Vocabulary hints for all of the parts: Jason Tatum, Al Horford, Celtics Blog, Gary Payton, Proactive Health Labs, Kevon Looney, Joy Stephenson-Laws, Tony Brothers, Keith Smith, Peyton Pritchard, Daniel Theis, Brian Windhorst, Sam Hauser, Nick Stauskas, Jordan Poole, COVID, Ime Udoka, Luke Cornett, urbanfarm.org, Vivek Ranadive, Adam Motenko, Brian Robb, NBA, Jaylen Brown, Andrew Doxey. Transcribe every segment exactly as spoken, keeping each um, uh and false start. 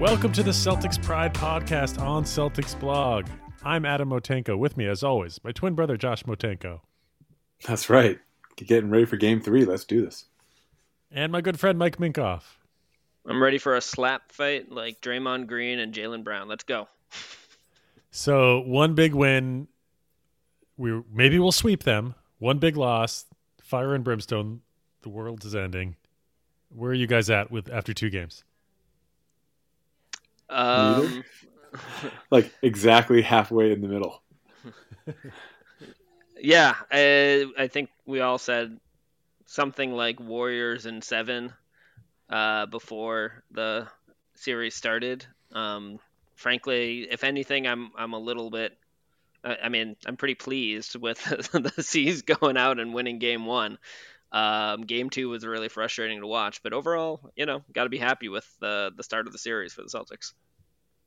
Welcome to the Celtics Pride Podcast on Celtics Blog. I'm Adam Motenko. With me, as always, my twin brother, Josh Motenko. That's right. Getting ready for game three. Let's do this. And my good friend, Mike Minkoff. I'm ready for a slap fight like Draymond Green and Jaylen Brown. Let's go. So one big win. We maybe we'll sweep them. One big loss. Fire and brimstone. The world is ending. Where are you guys at with after two games? Um, like exactly halfway in the middle. Yeah, I, I think we all said something like Warriors in seven uh, before the series started. Um, frankly, if anything, I'm I'm a little bit. I, I mean, I'm pretty pleased with the, the C's going out and winning game one. Um, game two was really frustrating to watch, but overall, you know, got to be happy with the the start of the series for the Celtics.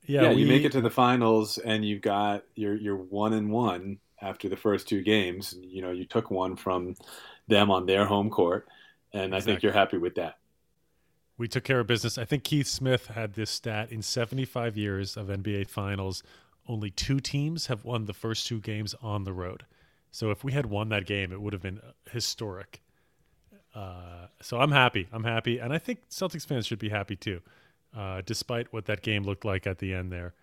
Yeah, yeah we... you make it to the finals, and you've got you're you're one and one after the first two games. You know, you took one from them on their home court, and exactly. I think you're happy with that. We took care of business. I think Keith Smith had this stat: in seventy-five years of N B A finals, only two teams have won the first two games on the road. So if we had won that game, it would have been historic. Uh, so I'm happy. I'm happy. And I think Celtics fans should be happy too, uh, despite what that game looked like at the end there.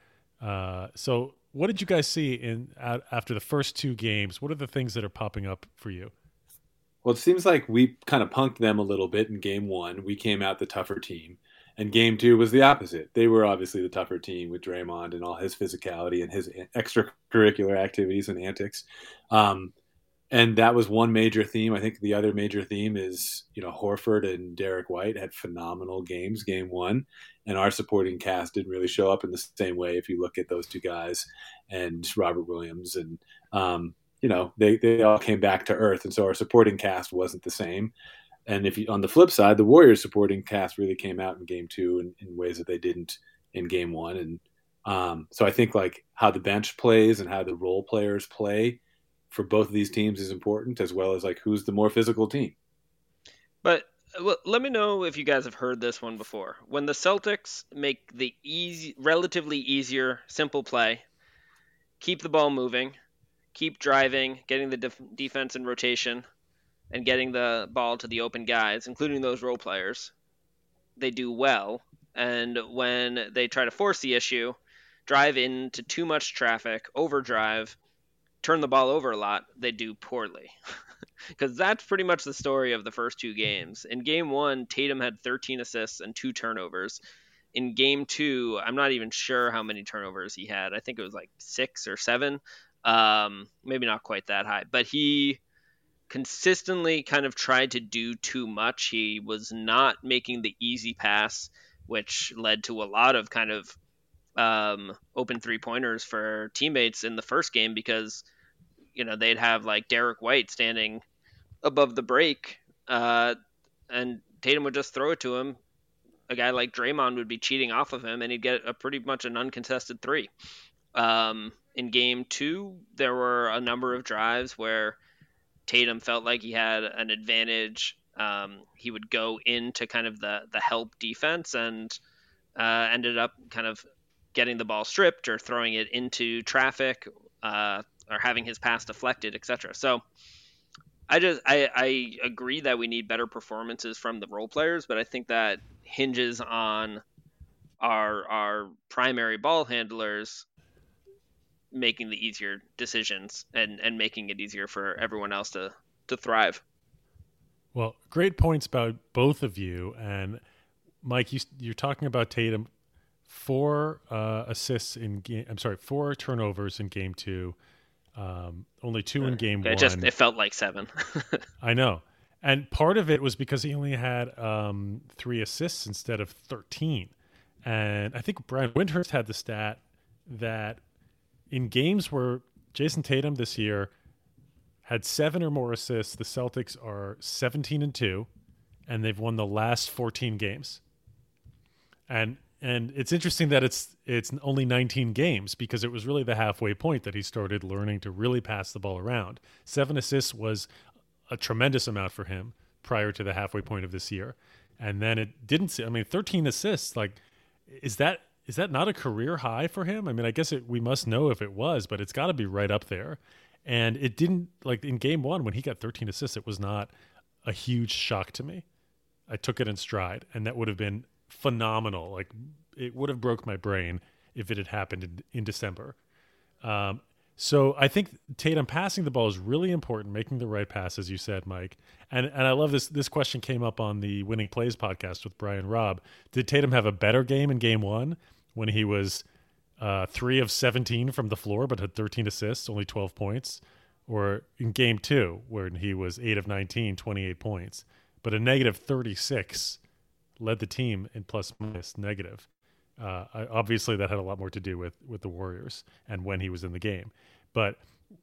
Uh, so what did you guys see in uh, after the first two games? What are the things that are popping up for you? Well, it seems like we kind of punked them a little bit in game one. We came out the tougher team. And game two was the opposite. They were obviously the tougher team with Draymond and all his physicality and his extracurricular activities and antics. Um, And that was one major theme. I think the other major theme is, you know, Horford and Derrick White had phenomenal games, game one. And our supporting cast didn't really show up in the same way if you look at those two guys and Robert Williams. And, um, you know, they, they all came back to earth. And so our supporting cast wasn't the same. And if you, on the flip side, the Warriors supporting cast really came out in game two in, in ways that they didn't in game one. And um, so I think, like, how the bench plays and how the role players play for both of these teams is important, as well as like who's the more physical team. But well, let me know if you guys have heard this one before. When the Celtics make the easy, relatively easier, simple play, keep the ball moving, keep driving, getting the def- defense in rotation, and getting the ball to the open guys, including those role players, they do well. And when they try to force the issue, drive into too much traffic, overdrive, turn the ball over a lot, they do poorly. Because that's pretty much the story of the first two games. In game one, Tatum had thirteen assists and two turnovers. In game two, I'm not even sure how many turnovers he had. I think it was like six or seven. Um, maybe not quite that high. But he consistently kind of tried to do too much. He was not making the easy pass, which led to a lot of kind of um open three pointers for teammates in the first game, because you know they'd have like Derrick White standing above the break uh and Tatum would just throw it to him. A guy like Draymond would be cheating off of him and he'd get a pretty much an uncontested three. Um in game two, there were a number of drives where Tatum felt like he had an advantage. Um he would go into kind of the the help defense and uh ended up kind of getting the ball stripped or throwing it into traffic, uh, or having his pass deflected, et cetera. So I just, I, I agree that we need better performances from the role players, but I think that hinges on our, our primary ball handlers making the easier decisions and, and making it easier for everyone else to, to thrive. Well, great points about both of you. And Mike, you, you're talking about Tatum. Four uh, assists in game. I'm sorry, four turnovers in game two. Um, only two in game it one. It just it felt like seven. I know, and part of it was because he only had um, three assists instead of thirteen. And I think Brian Windhorst had the stat that in games where Jason Tatum this year had seven or more assists, the Celtics are seventeen and two, and they've won the last fourteen games. And And it's interesting that it's it's only nineteen games, because it was really the halfway point that he started learning to really pass the ball around. Seven assists was a tremendous amount for him prior to the halfway point of this year. And then it didn't – I mean, thirteen assists, like, is that – Is that not a career high for him? I mean, I guess it, we must know if it was, but it's got to be right up there. And it didn't, like in game one, when he got thirteen assists, it was not a huge shock to me. I took it in stride, and that would have been phenomenal. Like, it would have broke my brain if it had happened in, in December. Um, so I think Tatum passing the ball is really important, making the right pass, as you said, Mike. And and I love this. This question came up on the Winning Plays podcast with Brian Robb. Did Tatum have a better game in game one when he was uh, three of seventeen from the floor but had thirteen assists, only twelve points? Or in game two where he was eight of nineteen, twenty-eight points, but a negative thirty-six, led the team in plus minus negative. Uh, obviously, that had a lot more to do with with the Warriors and when he was in the game. But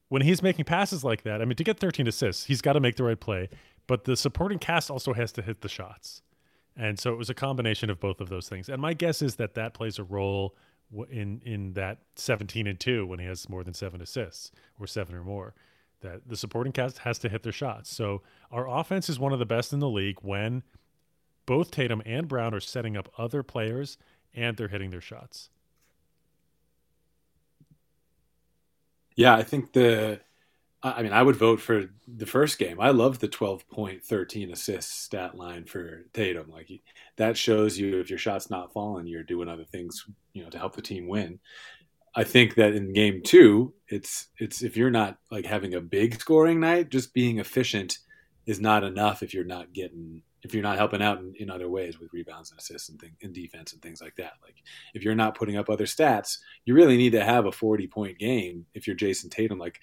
when he's making passes like that, I mean, to get thirteen assists, he's got to make the right play. But the supporting cast also has to hit the shots. And so it was a combination of both of those things. And my guess is that that plays a role in in that seventeen and two when he has more than seven assists or seven or more, that the supporting cast has to hit their shots. So our offense is one of the best in the league when both Tatum and Brown are setting up other players and they're hitting their shots. Yeah, I think the, I mean, I would vote for the first game. I love the twelve point, thirteen assist stat line for Tatum. Like, that shows you if your shot's not falling, you're doing other things, you know, to help the team win. I think that in game two, it's, it's, if you're not like having a big scoring night, just being efficient is not enough if you're not getting, if you're not helping out in, in other ways with rebounds and assists and, thing, and defense and things like that. Like, if you're not putting up other stats, you really need to have a forty-point game if you're Jason Tatum. Like,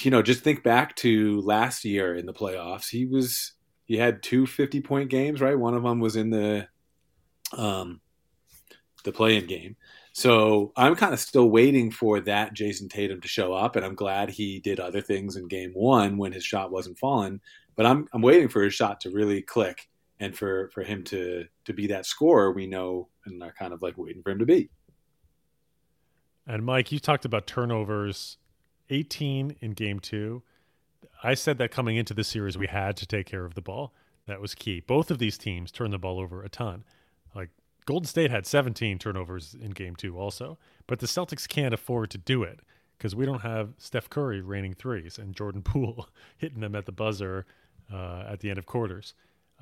you know, just think back to last year in the playoffs. He was he had two fifty-point games, right? One of them was in the um, the play-in game. So I'm kind of still waiting for that Jason Tatum to show up, and I'm glad he did other things in game one when his shot wasn't falling. But I'm I'm waiting for his shot to really click and for, for him to, to be that scorer we know and are kind of like waiting for him to be. And Mike, you talked about turnovers, eighteen in game two. I said that coming into this series, we had to take care of the ball. That was key. Both of these teams turned the ball over a ton. Like, Golden State had seventeen turnovers in game two also, but the Celtics can't afford to do it because we don't have Steph Curry raining threes and Jordan Poole hitting them at the buzzer Uh, at the end of quarters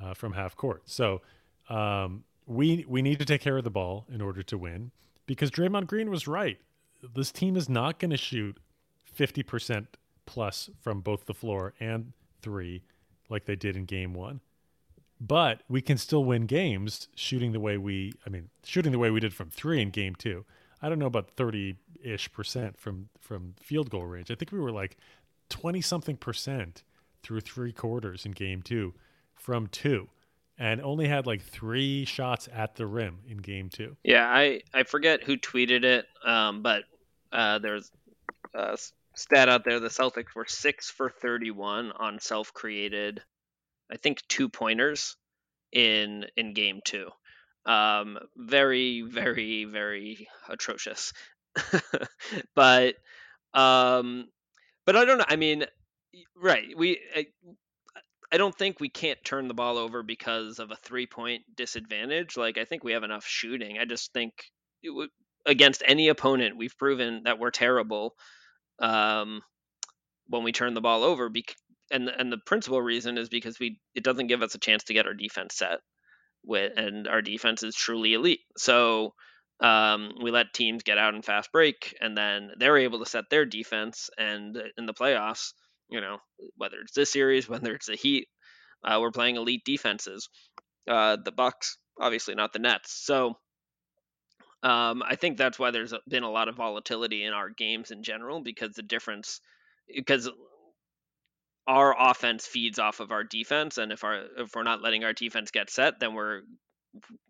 uh, from half court. So um, we we need to take care of the ball in order to win, because Draymond Green was right. This team is not going to shoot fifty percent plus from both the floor and three like they did in game one. But we can still win games shooting the way we, I mean, shooting the way we did from three in game two. I don't know about thirty-ish percent from, from field goal range. I think we were like twenty-something percent through three quarters in game two from two, and only had like three shots at the rim in game two. Yeah. I, I forget who tweeted it. Um, but, uh, there's a stat out there. The Celtics were six for thirty-one on self-created, I think, two pointers in, in game two. Um, very, very, very atrocious, but, um, but I don't know. I mean, Right. We, I, I don't think we can't turn the ball over because of a three-point disadvantage. Like, I think we have enough shooting. I just think it w- against any opponent, we've proven that we're terrible um, when we turn the ball over. Be- and and the principal reason is because we it doesn't give us a chance to get our defense set. With, and our defense is truly elite. So um, we let teams get out and fast break, and then they're able to set their defense. And in the playoffs, you know, whether it's this series, whether it's the Heat, uh, we're playing elite defenses. Uh, the Bucks, obviously not the Nets. So um, I think that's why there's been a lot of volatility in our games in general, because the difference, because our offense feeds off of our defense, and if our if we're not letting our defense get set, then we're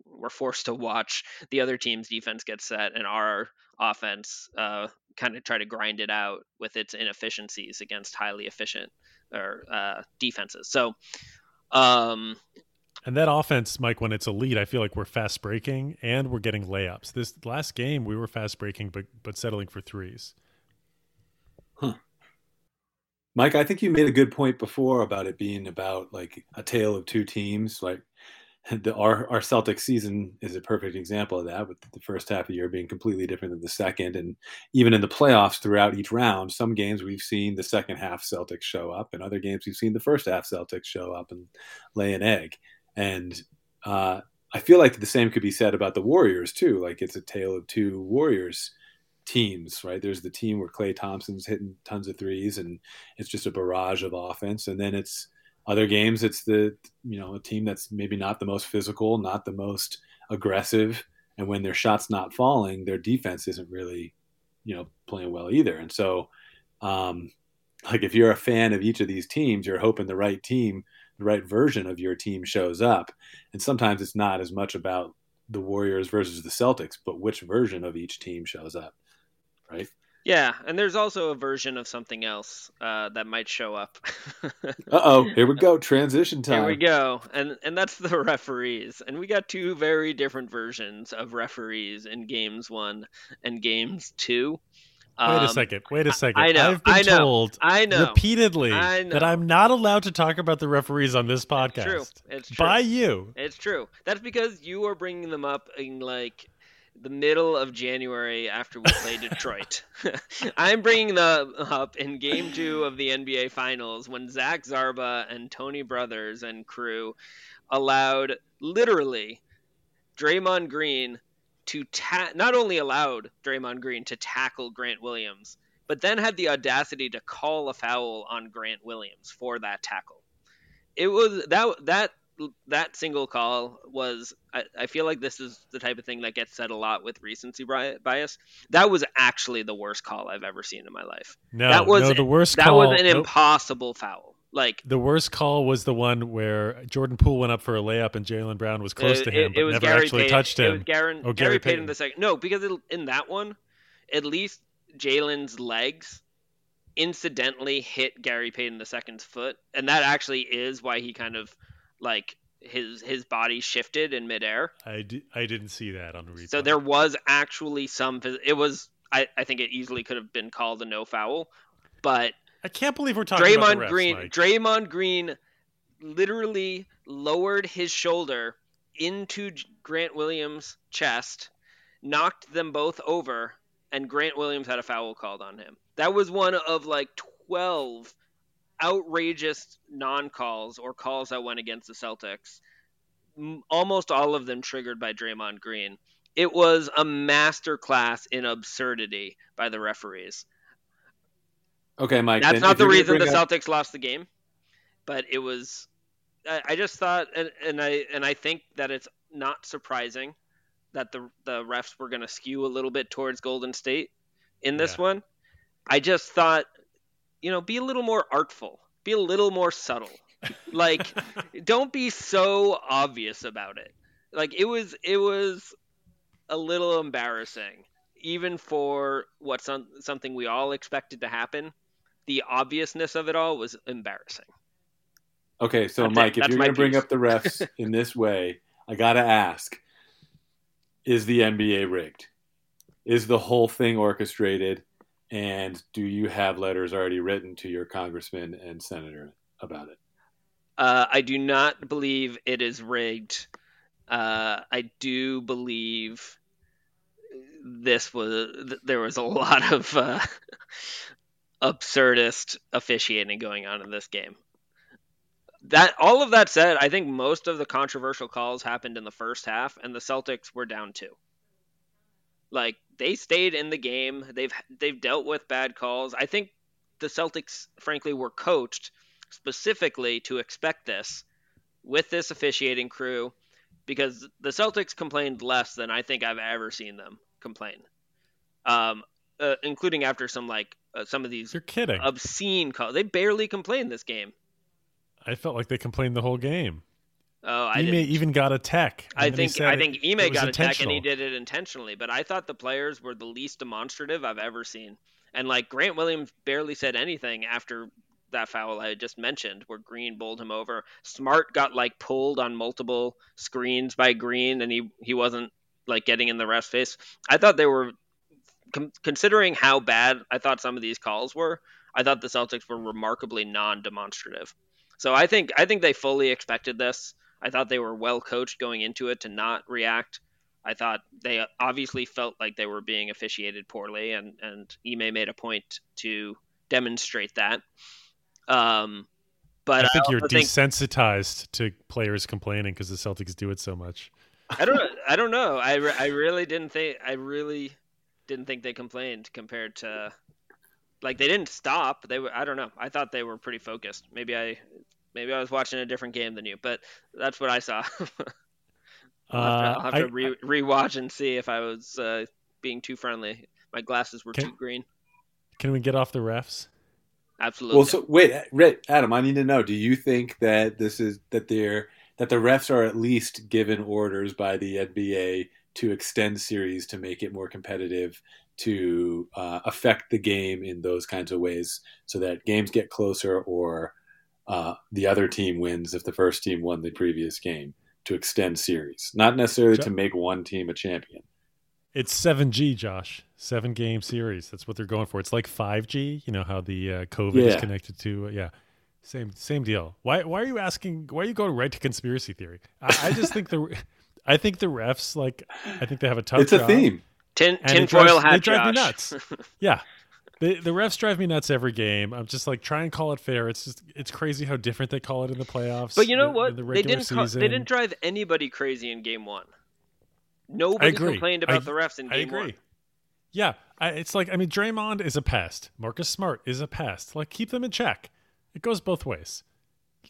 we're forced to watch the other team's defense get set and our offense uh, kind of try to grind it out with its inefficiencies against highly efficient or uh, defenses. So, um, and that offense, Mike, when it's elite, I feel like we're fast breaking and we're getting layups. This last game, we were fast breaking, but, but settling for threes. Huh. Mike, I think you made a good point before about it being about like a tale of two teams. Like, the, our, our Celtics season is a perfect example of that, with the first half of the year being completely different than the second. And even in the playoffs throughout each round, some games we've seen the second half Celtics show up, and other games we've seen the first half Celtics show up and lay an egg. And uh, I feel like the same could be said about the Warriors too. Like, it's a tale of two Warriors teams, right? There's the team where Klay Thompson's hitting tons of threes and it's just a barrage of offense. And then it's other games, it's the, you know, a team that's maybe not the most physical, not the most aggressive. And when their shot's not falling, their defense isn't really, you know, playing well either. And so, um, like, if you're a fan of each of these teams, you're hoping the right team, the right version of your team shows up. And sometimes it's not as much about the Warriors versus the Celtics, but which version of each team shows up, right? Yeah, and there's also a version of something else uh, that might show up. Uh-oh, here we go, transition time. Here we go, and and that's the referees. And we got two very different versions of referees in Games one and Games two. Um, wait a second, wait a second. I, I know, I've been I know, told I know, repeatedly I know. that I'm not allowed to talk about the referees on this podcast. It's true, it's true. By you. It's true. That's because you are bringing them up in, like, the middle of January after we play Detroit. I'm bringing them up in game two of the N B A Finals when Zach Zarba and Tony Brothers and crew allowed, literally, Draymond Green to ta- not only allowed Draymond Green to tackle Grant Williams, but then had the audacity to call a foul on Grant Williams for that tackle. It was that that. That single call was, I, I feel like this is the type of thing that gets said a lot with recency bias. That was actually the worst call I've ever seen in my life. No, that was no, the worst that call, was an nope. impossible foul. Like, the worst call was the one where Jordan Poole went up for a layup and Jaylen Brown was close it, to him, it, it but never Gary actually Payton. touched him. It was Garen, oh, Gary, Gary Payton. Payton the second. No, because it, in that one, at least Jaylen's legs incidentally hit Gary Payton the second's foot, and that actually is why he kind of, like, his his body shifted in midair. I, di- I didn't see that on the replay. So there was actually some – it was I, – I think it easily could have been called a no foul, but – I can't believe we're talking Draymond about the refs, Green, Mike. Draymond Green literally lowered his shoulder into Grant Williams' chest, knocked them both over, and Grant Williams had a foul called on him. That was one of, like, twelve – outrageous non-calls or calls that went against the Celtics, almost all of them triggered by Draymond Green. It was a masterclass in absurdity by the referees. Okay, Mike. That's not the reason the up... Celtics lost the game, but it was. I, I just thought, and, and I and I think that it's not surprising that the the refs were going to skew a little bit towards Golden State in this yeah. one. I just thought, you know, be a little more artful, be a little more subtle. Like, don't be so obvious about it. Like, it was, it was a little embarrassing, even for what some, something we all expected to happen. The obviousness of it all was embarrassing. Okay. So that's Mike, it. if that's you're going to bring up the refs in this way, I got to ask, is the N B A rigged? Is the whole thing orchestrated? And do you have letters already written to your congressman and senator about it? Uh, I do not believe it is rigged. Uh, I do believe this was there was a lot of uh, absurdist officiating going on in this game. That all of that said, I think most of the controversial calls happened in the first half, and the Celtics were down two. Like, they stayed in the game. They've they've dealt with bad calls. I think the Celtics, frankly, were coached specifically to expect this with this officiating crew, because the Celtics complained less than I think I've ever seen them complain, um, uh, including after some like uh, some of these You're kidding. obscene calls. They barely complained this game. I felt like they complained the whole game. Oh, I Ime even got a tech. I think I think it, Ime it got a tech, and he did it intentionally. But I thought the players were the least demonstrative I've ever seen. And, like, Grant Williams barely said anything after that foul I just mentioned, where Green bowled him over. Smart got, like, pulled on multiple screens by Green, and he, he wasn't, like, getting in the ref's face. I thought they were, considering how bad I thought some of these calls were, I thought the Celtics were remarkably non-demonstrative. So I think I think they fully expected this. I thought they were well coached going into it to not react. I thought they obviously felt like they were being officiated poorly, and, and Ime made a point to demonstrate that. Um, but I think I you're desensitized think, to players complaining because the Celtics do it so much. I don't. I don't know. I, re- I really didn't think. I really didn't think they complained compared to, like, they didn't stop. They were. I don't know. I thought they were pretty focused. Maybe I. Maybe I was watching a different game than you, but that's what I saw. I'll have to, I'll have uh, to re- I, rewatch and see if I was uh, being too friendly. My glasses were can, too green. Can we get off the refs? Absolutely. Well, so wait, Rick, Adam, I need to know. Do you think that this is that they're that the refs are at least given orders by the N B A to extend series to make it more competitive, to uh, affect the game in those kinds of ways, so that games get closer, or uh, the other team wins if the first team won the previous game? To extend series, not necessarily to make one team a champion. It's seven G, Josh. Seven game series. That's what they're going for. It's like five G. You know how the uh, COVID yeah. is connected to. Uh, yeah, same same deal. Why why are you asking? Why are you going right to conspiracy theory? I, I just think the, I think the refs like. I think they have a tough. It's job, a theme. Tin tinfoil hat. They drive Josh. me nuts. Yeah. The, the refs drive me nuts every game. I'm just like, try and call it fair. It's just, it's crazy how different they call it in the playoffs. But you know what? The they didn't call, they didn't drive anybody crazy in game one. Nobody complained about I, the refs in game I agree. one. Yeah, I, it's like, I mean, Draymond is a pest. Marcus Smart is a pest. Like, keep them in check. It goes both ways.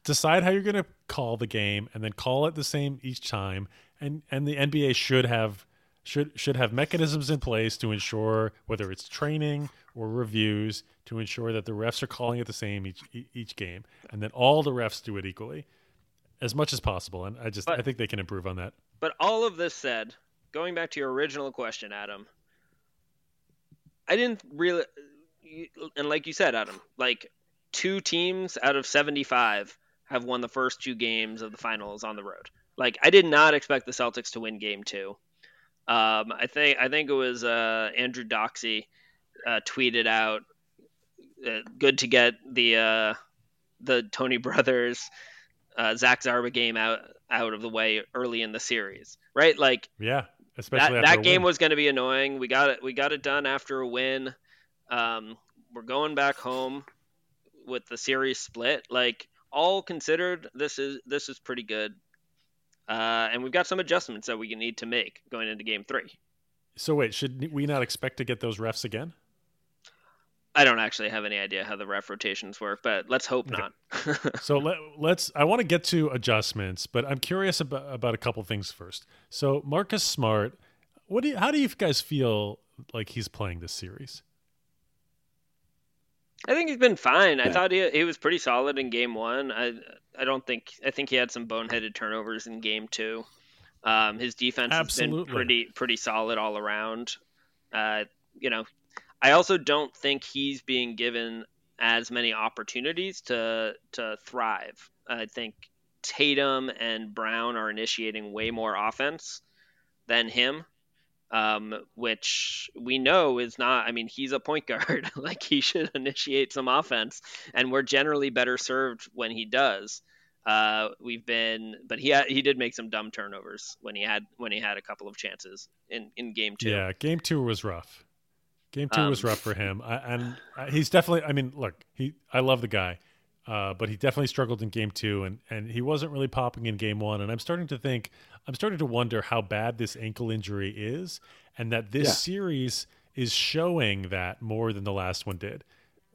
Decide how you're going to call the game, and then call it the same each time. And and the N B A should have. Should should have mechanisms in place to ensure, whether it's training or reviews, to ensure that the refs are calling it the same each each game, and that all the refs do it equally, as much as possible. And I just but, I think they can improve on that. But all of this said, going back to your original question, Adam, I didn't really, and like you said, Adam, like two teams out of seventy-five have won the first two games of the finals on the road. Like, I did not expect the Celtics to win game two. Um, I think I think it was uh, Andrew Doxey uh, tweeted out, uh, "Good to get the uh, the Tony Brothers uh, Zach Zarba game out out of the way early in the series, right? Like, yeah, especially that, after that game was going to be annoying. We got it, we got it done after a win. Um, we're going back home with the series split. Like, all considered, this is this is pretty good." Uh, and we've got some adjustments that we need to make going into game three. So wait, should we not expect to get those refs again? I don't actually have any idea how the ref rotations work, but let's hope okay. not. So let, let's, I want to get to adjustments, but I'm curious about, about a couple things first. So Marcus Smart, what do you, how do you guys feel like he's playing this series? I think he's been fine. Yeah. I thought he he was pretty solid in game one. I I don't think I think he had some boneheaded turnovers in game two. Um, his defense Absolutely. has been pretty pretty solid all around. Uh, you know, I also don't think he's being given as many opportunities to to thrive. I think Tatum and Brown are initiating way more offense than him. Um, which we know is not, I mean, he's a point guard, like he should initiate some offense, and we're generally better served when he does. Uh, we've been, but he, ha- he did make some dumb turnovers when he had, when he had a couple of chances in, in game two. Yeah. Game two was rough. Game two um, was rough for him. I, and he's definitely, I mean, look, he, I love the guy, uh, but he definitely struggled in game two, and, and he wasn't really popping in game one. And I'm starting to think, I'm starting to wonder how bad this ankle injury is, and that this yeah. series is showing that more than the last one did.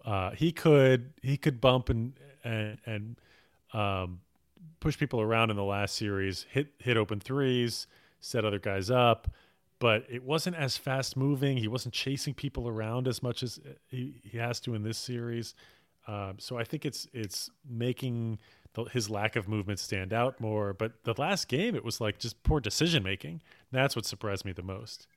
Uh, he could he could bump and and, and um, push people around in the last series, hit hit open threes, set other guys up, but it wasn't as fast moving. He wasn't chasing people around as much as he, he has to in this series. Uh, so I think it's it's making his lack of movement stand out more, but the last game, it was like just poor decision making. That's what surprised me the most.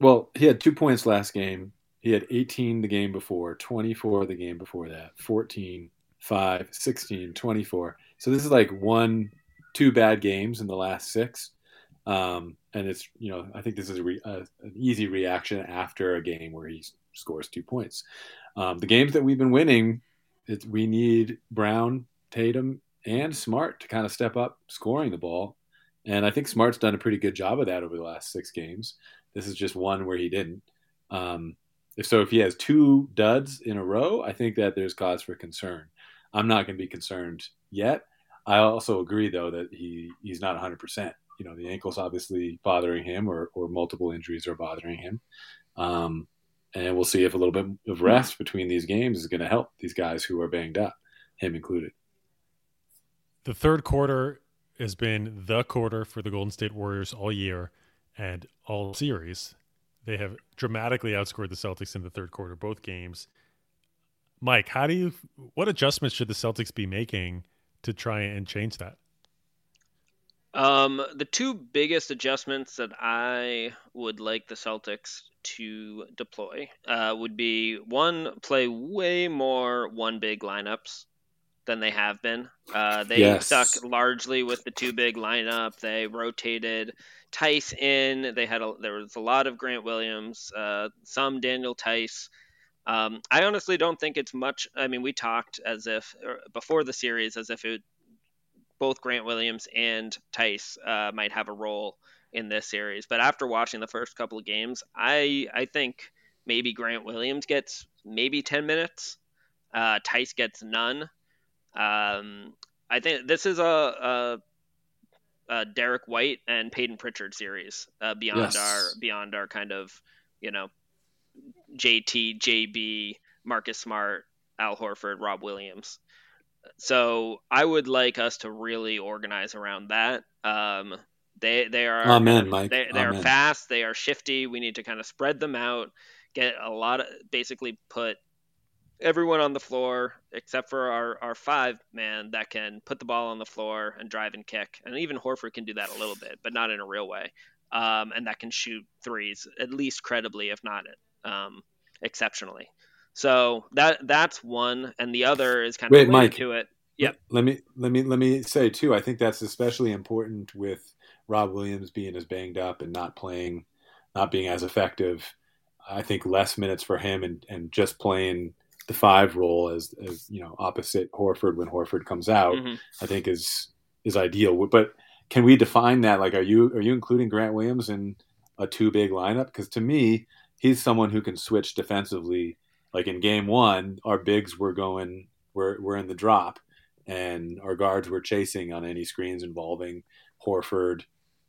Well, he had two points last game. He had eighteen the game before, twenty-four the game before that, fourteen, five, sixteen, twenty-four. So this is like one, two bad games in the last six. Um, and it's, you know, I think this is a re, uh, an easy reaction after a game where he scores two points. Um, the games that we've been winning, it, we need Brown, Tatum, and Smart to kind of step up scoring the ball. And I think Smart's done a pretty good job of that over the last six games. This is just one where he didn't. Um, if so, if he has two duds in a row, I think that there's cause for concern. I'm not going to be concerned yet. I also agree, though, that he, he's not one hundred percent. You know, the ankle's obviously bothering him, or, or multiple injuries are bothering him. Um, and we'll see if a little bit of rest between these games is going to help these guys who are banged up, him included. The third quarter has been the quarter for the Golden State Warriors all year and all series. They have dramatically outscored the Celtics in the third quarter, both games. Mike, how do you, what adjustments should the Celtics be making to try and change that? Um, the two biggest adjustments that I would like the Celtics to deploy uh, would be, one, play way more one big lineups than they have been. Uh, they yes. stuck largely with the two big lineup. They rotated Theis in. They had a, there was a lot of Grant Williams, uh, some Daniel Theis. Um, I honestly don't think it's much. I mean, we talked as if before the series as if it, both Grant Williams and Theis uh, might have a role in this series. But after watching the first couple of games, I I think maybe Grant Williams gets maybe ten minutes. Uh, Theis gets none. Um, I think this is a, a, a Derrick White and Peyton Pritchard series uh, beyond yes. our beyond our kind of, you know, J T, J B, Marcus Smart, Al Horford, Rob Williams. So I would like us to really organize around that. Um, they they are Amen, Mike. They, they Amen. are fast. They are shifty. We need to kind of spread them out. Get a lot of basically put everyone on the floor except for our, our five man that can put the ball on the floor and drive and kick. And even Horford can do that a little bit, but not in a real way. Um, and that can shoot threes at least credibly, if not um, exceptionally. So that that's one, and the other is kind of Wait, Mike, to it. Yep. Let me let me let me say too. I think that's especially important with Rob Williams being as banged up and not playing, not being as effective. I think less minutes for him and, and just playing the five role as as you know opposite Horford when Horford comes out. Mm-hmm. I think is is ideal. But can we define that? Like, are you are you including Grant Williams in a two big lineup? Because to me, he's someone who can switch defensively. Like in game one, our bigs were going, we're, we're in the drop, and our guards were chasing on any screens involving Horford,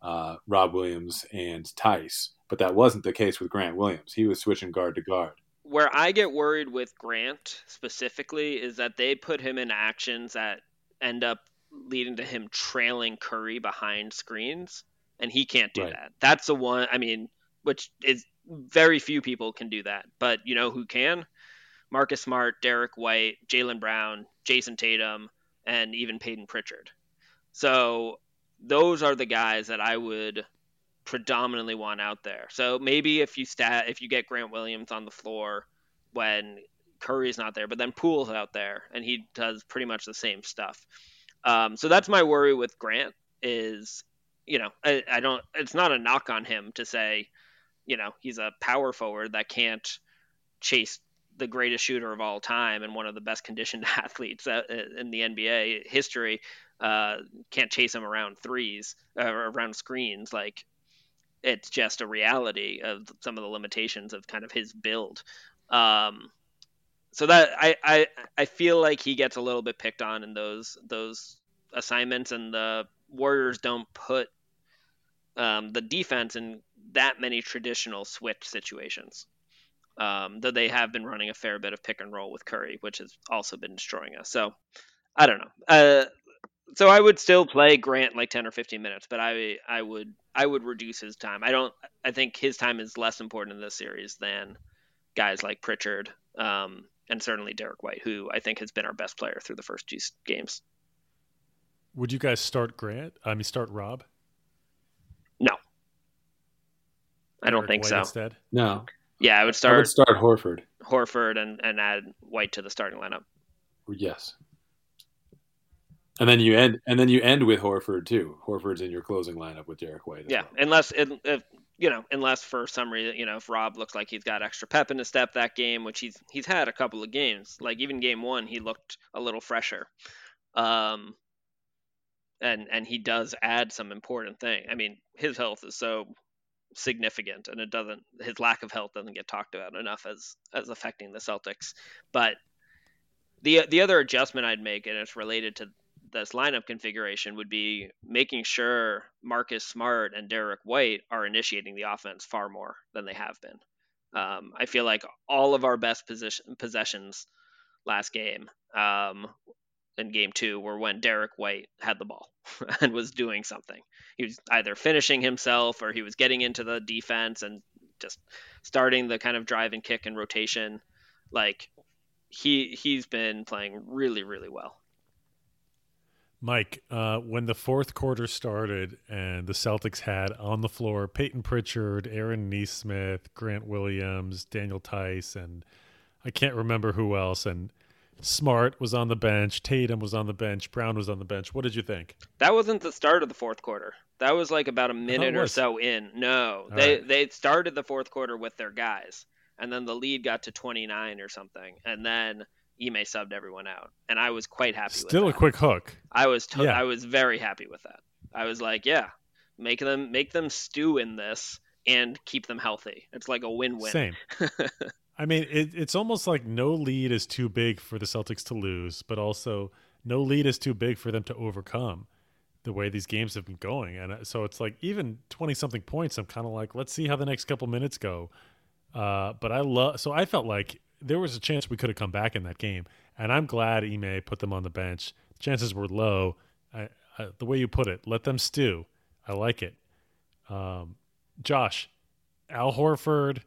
uh, Rob Williams, and Theis. But that wasn't the case with Grant Williams. He was switching guard to guard. Where I get worried with Grant specifically is that they put him in actions that end up leading to him trailing Curry behind screens, and he can't do right. that. That's the one, I mean, which is very few people can do that. But you know who can? Marcus Smart, Derrick White, Jaylen Brown, Jason Tatum, and even Peyton Pritchard. So those are the guys that I would predominantly want out there. So maybe if you stat, if you get Grant Williams on the floor when Curry's not there, but then Poole's out there and he does pretty much the same stuff. Um, so that's my worry with Grant is, you know, I, I don't, it's not a knock on him to say, you know, he's a power forward that can't chase the greatest shooter of all time and one of the best conditioned athletes in the N B A history. Uh, can't chase him around threes or around screens. Like, it's just a reality of some of the limitations of kind of his build. Um, so that I, I I feel like he gets a little bit picked on in those those assignments, and the Warriors don't put um, the defense in that many traditional switch situations, um, though they have been running a fair bit of pick and roll with Curry, which has also been destroying us. So I don't know. Uh, so I would still play Grant like ten or fifteen minutes, but I, I would, I would reduce his time. I don't, I think his time is less important in this series than guys like Pritchard um, and certainly Derrick White, who I think has been our best player through the first two games. Would you guys start Grant? I mean, start Rob? No. I don't think White so. Instead? No. Yeah, I would start. I would start Horford. Horford and, and add White to the starting lineup. Yes. And then you end and then you end with Horford too. Horford's in your closing lineup with Derrick White. Yeah, well. unless if, you know, unless for some reason, you know, if Rob looks like he's got extra pep in his step that game, which he's he's had a couple of games. Like even game one, he looked a little fresher. Um, and and he does add some important thing. I mean, his health is so significant, and it doesn't. His lack of health doesn't get talked about enough as as affecting the Celtics. But the the other adjustment I'd make, and it's related to this lineup configuration, would be making sure Marcus Smart and Derrick White are initiating the offense far more than they have been. Um, I feel like all of our best position, possessions last game um, in game two were when Derrick White had the ball and was doing something. He was either finishing himself or he was getting into the defense and just starting the kind of drive and kick and rotation. Like he, he's been playing really, really well. Mike, uh, when the fourth quarter started and the Celtics had on the floor Peyton Pritchard, Aaron Nesmith, Grant Williams, Daniel Theis, and I can't remember who else, and Smart was on the bench, Tatum was on the bench, Brown was on the bench. What did you think? That wasn't the start of the fourth quarter. That was like about a minute or so in. No, All they right. they started the fourth quarter with their guys, and then the lead got to twenty-nine or something, and then Ime subbed everyone out, and I was quite happy with that. Still a quick hook. I was to- yeah. I was very happy with that. I was like, yeah, make them make them stew in this and keep them healthy. It's like a win-win. Same. I mean, it, it's almost like no lead is too big for the Celtics to lose, but also no lead is too big for them to overcome the way these games have been going. And so it's like even twenty-something points, I'm kind of like, let's see how the next couple minutes go. Uh, but I love – so I felt like – there was a chance we could have come back in that game, and I'm glad Ime put them on the bench. Chances were low. I, I, the way you put it, let them stew. I like it. Um, Josh, Al Horford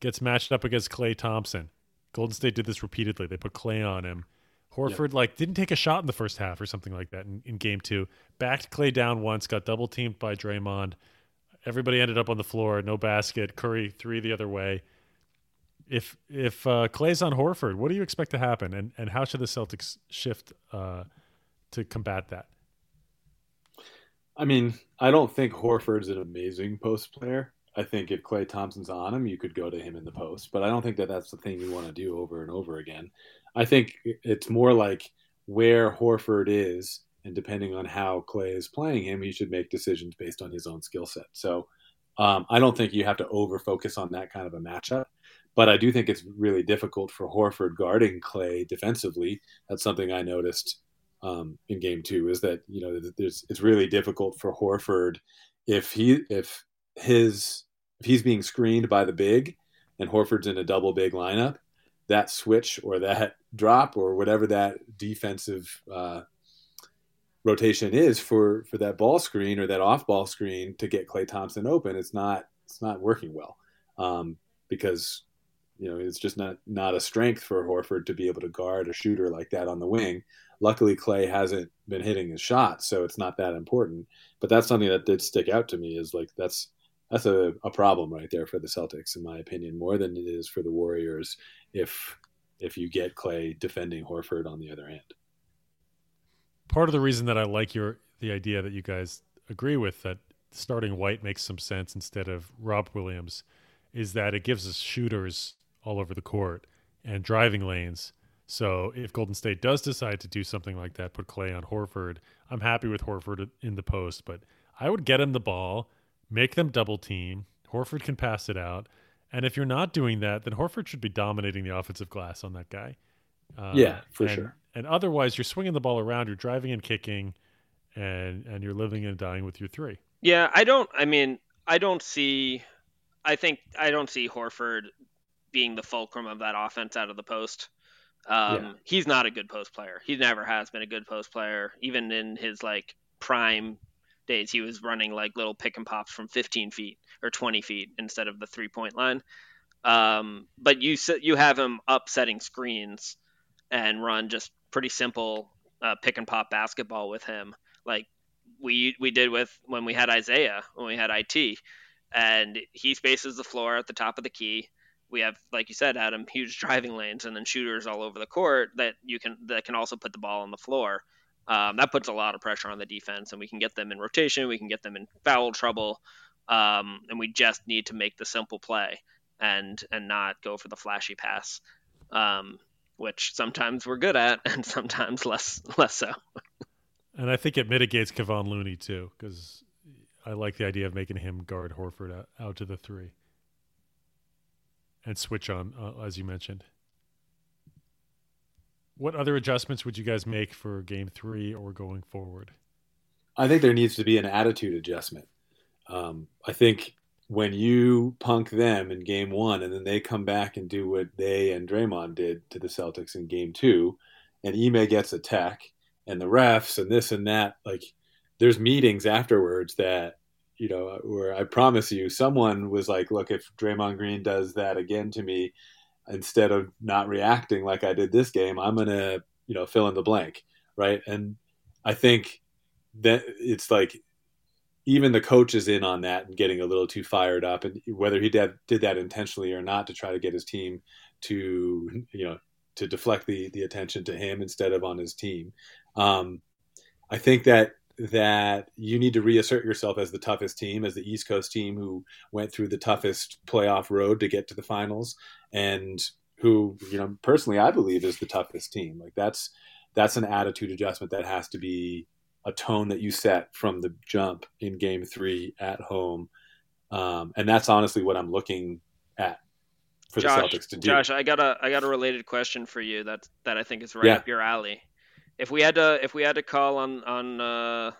gets matched up against Klay Thompson. Golden State did this repeatedly. They put Klay on him. Horford yep. like didn't take a shot in the first half or something like that in, in game two. Backed Klay down once, got double teamed by Draymond. Everybody ended up on the floor. No basket. Curry three the other way. If if uh, Clay's on Horford, what do you expect to happen, and, and how should the Celtics shift uh, to combat that? I mean, I don't think Horford's an amazing post player. I think if Klay Thompson's on him, you could go to him in the post, but I don't think that that's the thing you want to do over and over again. I think it's more like where Horford is, and depending on how Klay is playing him, he should make decisions based on his own skill set. So um, I don't think you have to over-focus on that kind of a matchup. But I do think it's really difficult for Horford guarding Klay defensively. That's something I noticed um, in game two, is that, you know, there's, it's really difficult for Horford if he if his if he's being screened by the big and Horford's in a double big lineup, that switch or that drop or whatever that defensive uh, rotation is for for that ball screen or that off ball screen to get Klay Thompson open, it's not it's not working well um, because. You know, it's just not, not a strength for Horford to be able to guard a shooter like that on the wing. Luckily, Klay hasn't been hitting his shot, so it's not that important. But that's something that did stick out to me, is like that's that's a, a problem right there for the Celtics, in my opinion, more than it is for the Warriors if if you get Klay defending Horford on the other hand. Part of the reason that I like your the idea that you guys agree with, that starting White makes some sense instead of Rob Williams, is that it gives us shooters all over the court and driving lanes. So if Golden State does decide to do something like that, put Klay on Horford, I'm happy with Horford in the post, but I would get him the ball, make them double team. Horford can pass it out. And if you're not doing that, then Horford should be dominating the offensive glass on that guy. Uh, yeah, for and, sure. And otherwise you're swinging the ball around, you're driving and kicking, and, and you're living and dying with your three. Yeah. I don't, I mean, I don't see, I think I don't see Horford being the fulcrum of that offense out of the post. Um, yeah. He's not a good post player. He never has been a good post player. Even in his like prime days, he was running like little pick and pops from fifteen feet or twenty feet instead of the three point line. Um, but you you have him up setting screens and run just pretty simple uh, pick and pop basketball with him, like we we did with when we had Isaiah, when we had I T, and he spaces the floor at the top of the key. We have, like you said, Adam, huge driving lanes and then shooters all over the court that you can that can also put the ball on the floor. Um, that puts a lot of pressure on the defense, and we can get them in rotation. We can get them in foul trouble, um, and we just need to make the simple play and and not go for the flashy pass, um, which sometimes we're good at and sometimes less less so. And I think it mitigates Kevon Looney too, because I like the idea of making him guard Horford out, out to the three and switch on, uh, as you mentioned. What other adjustments would you guys make for game three or going forward? I think there needs to be an attitude adjustment. Um, I think when you punk them in game one and then they come back and do what they and Draymond did to the Celtics in game two, and Ime gets a tech and the refs and this and that, like there's meetings afterwards that, you know, where I promise you someone was like, look, if Draymond Green does that again to me, instead of not reacting like I did this game, I'm going to, you know, fill in the blank. Right. And I think that it's like, even the coach is in on that and getting a little too fired up, and whether he did, did that intentionally or not, to try to get his team to, you know, to deflect the, the attention to him instead of on his team. Um, I think that, that you need to reassert yourself as the toughest team, as the East Coast team who went through the toughest playoff road to get to the finals, and who, you know, personally I believe is the toughest team. Like that's, that's an attitude adjustment that has to be a tone that you set from the jump in game three at home. Um, and that's honestly what I'm looking at for Josh, the Celtics to do. Josh, I got a, I got a related question for you that, that I think is right yeah. up your alley. If we had to, if we had to call on on uh,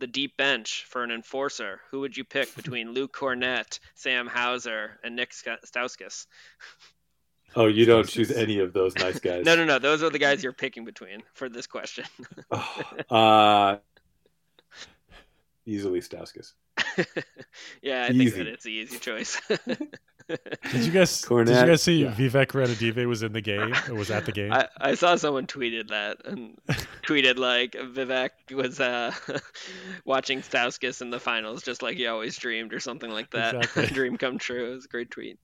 the deep bench for an enforcer, who would you pick between Luke Cornett, Sam Hauser, and Nick Stauskas? Oh, you don't choose any of those nice guys. no, no, no. Those are the guys you're picking between for this question. oh, uh, easily Stauskas. yeah, I easy. think that it's an easy choice. Did you guys? Cornett, did you guys see yeah. Vivek Ranadive was in the game? Or was at the game? I, I saw someone tweeted that and tweeted like Vivek was uh, watching Stauskas in the finals, just like he always dreamed, or something like that. Exactly. Dream come true. It was a great tweet.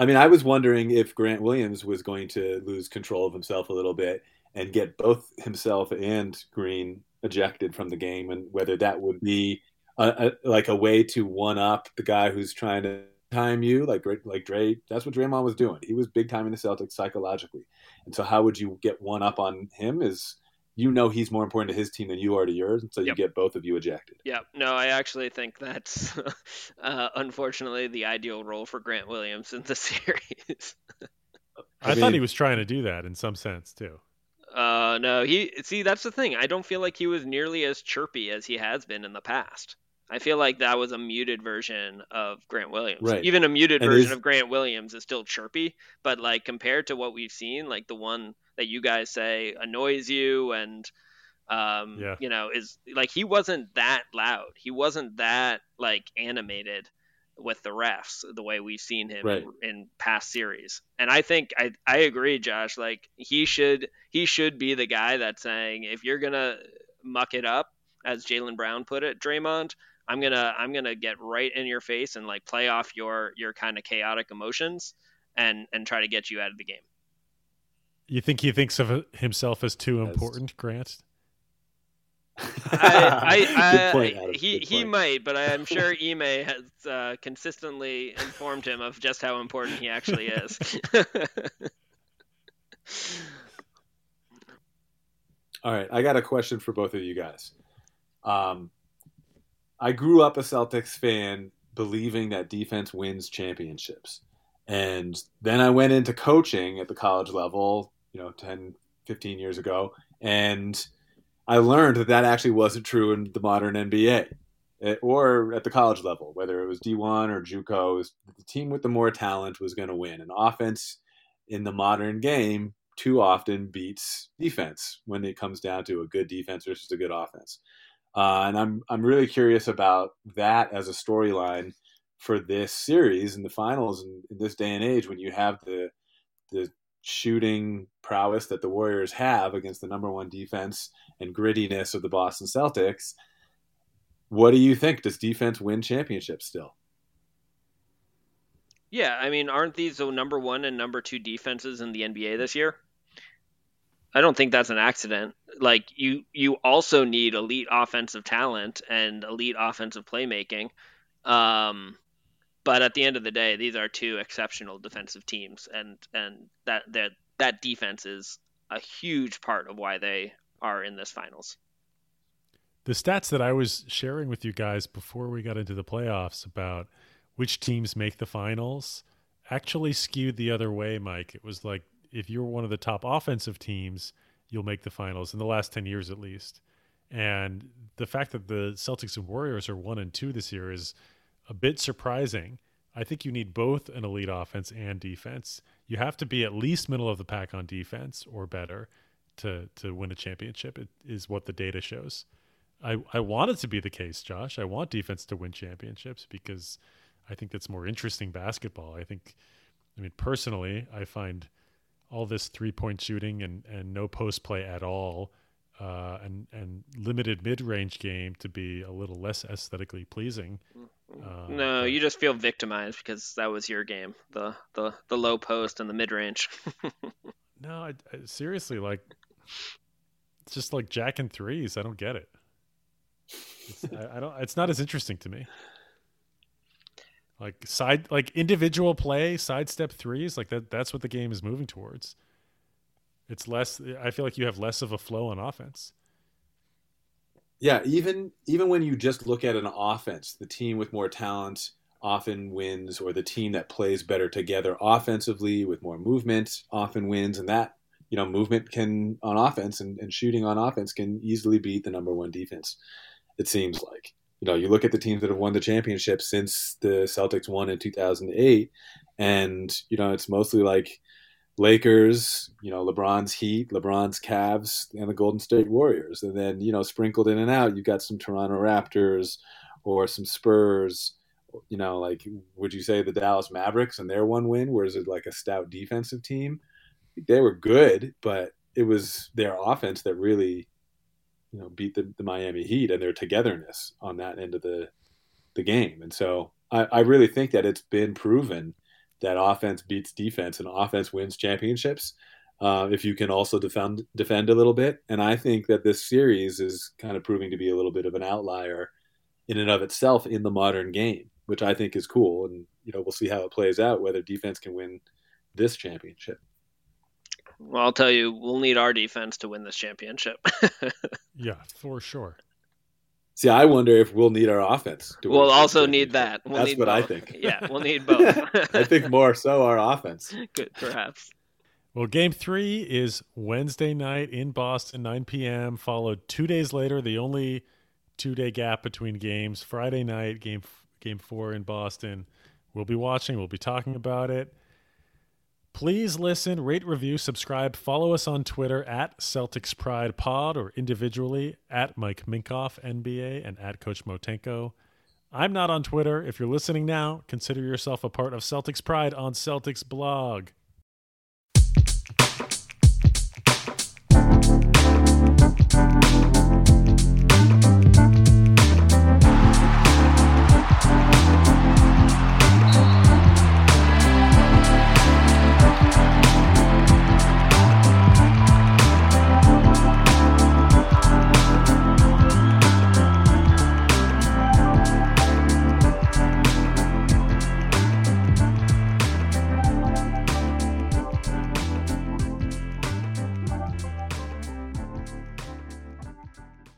I mean, I was wondering if Grant Williams was going to lose control of himself a little bit and get both himself and Green ejected from the game, and whether that would be a, a, like a way to one up the guy who's trying to time you, like like Dre. That's what Draymond was doing. He was big time in the Celtics psychologically, and so how would you get one up on him? Is you know he's more important to his team than you are to yours, and so yep. you get both of you ejected. Yeah, no, I actually think that's uh, unfortunately the ideal role for Grant Williams in the series. I, I mean, thought he was trying to do that in some sense too. Uh, no, he see that's the thing. I don't feel like he was nearly as chirpy as he has been in the past. I feel like that was a muted version of Grant Williams. Right. Even a muted and version of Grant Williams is still chirpy, but like compared to what we've seen, like the one that you guys say annoys you and, um, yeah. you know, is like, he wasn't that loud. He wasn't that like animated with the refs the way we've seen him right. in, in past series. And I think I, I agree, Josh, like he should, he should be the guy that's saying, if you're going to muck it up, as Jaylen Brown put it, Draymond, I'm gonna I'm gonna get right in your face and like play off your your kind of chaotic emotions and and try to get you out of the game. You think he thinks of himself as too That's... important, Grant? I, I, I, point, I he he might, but I'm sure Ime has uh, consistently informed him of just how important he actually is. All right, I got a question for both of you guys. Um. I grew up a Celtics fan believing that defense wins championships. And then I went into coaching at the college level, you know, ten, fifteen years ago. And I learned that that actually wasn't true in the modern N B A or at the college level, whether it was D one or JUCO, it was the team with the more talent was going to win. And offense in the modern game too often beats defense when it comes down to a good defense versus a good offense. Uh, and I'm I'm really curious about that as a storyline for this series and the finals in, in this day and age when you have the the shooting prowess that the Warriors have against the number one defense and grittiness of the Boston Celtics. What do you think? Does defense win championships still? Yeah, I mean, aren't these the number one and number two defenses in the N B A this year? I don't think that's an accident. Like you, you also need elite offensive talent and elite offensive playmaking. Um, but at the end of the day, these are two exceptional defensive teams, and and that that that defense is a huge part of why they are in this finals. the stats that I was sharing with you guys before we got into the playoffs about which teams make the finals actually skewed the other way, Mike. It was like, if you're one of the top offensive teams, you'll make the finals in the last ten years at least. And the fact that the Celtics and Warriors are one and two this year is a bit surprising. I think you need both an elite offense and defense. You have to be at least middle of the pack on defense or better to to win a championship. It is what the data shows. I, I want it to be the case, Josh. I want defense to win championships because I think that's more interesting basketball. I think, I mean, personally, I find all this three-point shooting and, and no post play at all uh, and, and limited mid-range game to be a little less aesthetically pleasing. Um, no, you just feel victimized because that was your game, the the, the low post and the mid-range. No, I, I, seriously, like, it's just like jack and threes. I don't get it. It's, I, I don't. It's not as interesting to me. Like side, like individual play, sidestep threes, like that. That's what the game is moving towards. It's less. I feel like you have less of a flow on offense. Yeah, even even when you just look at an offense, the team with more talent often wins, or the team that plays better together offensively with more movement often wins, and that, you know, movement can on offense and, and shooting on offense can easily beat the number one defense. It seems like, you know, you look at the teams that have won the championship since the Celtics won in two thousand eight, and, you know, it's mostly like Lakers, you know, LeBron's Heat, LeBron's Cavs, and the Golden State Warriors. And then, you know, sprinkled in and out, you've got some Toronto Raptors or some Spurs, you know, like, would you say the Dallas Mavericks and their one win, whereas it's like a stout defensive team? They were good, but it was their offense that really, you know, beat the, the Miami Heat and their togetherness on that end of the the game. And so I, I really think that it's been proven that offense beats defense and offense wins championships uh, if you can also defend defend a little bit. And I think that this series is kind of proving to be a little bit of an outlier in and of itself in the modern game, which I think is cool. And, you know, we'll see how it plays out, whether defense can win this championship. Well, I'll tell you, we'll need our defense to win this championship. Yeah, for sure. See, I wonder if we'll need our offense to win. We'll also need that. We'll That's need what both. I think. Yeah, we'll need both. I think more so our offense. Good, perhaps. Well, game three is Wednesday night in Boston, nine p.m., followed two days later, the only two-day gap between games. Friday night, game game four in Boston. We'll be watching. We'll be talking about it. Please listen, rate, review, subscribe, follow us on Twitter at Celtics Pride Pod or individually at Mike Minkoff, N B A, and at Coach Motenko. I'm not on Twitter. If you're listening now, consider yourself a part of Celtics Pride on Celtics Blog.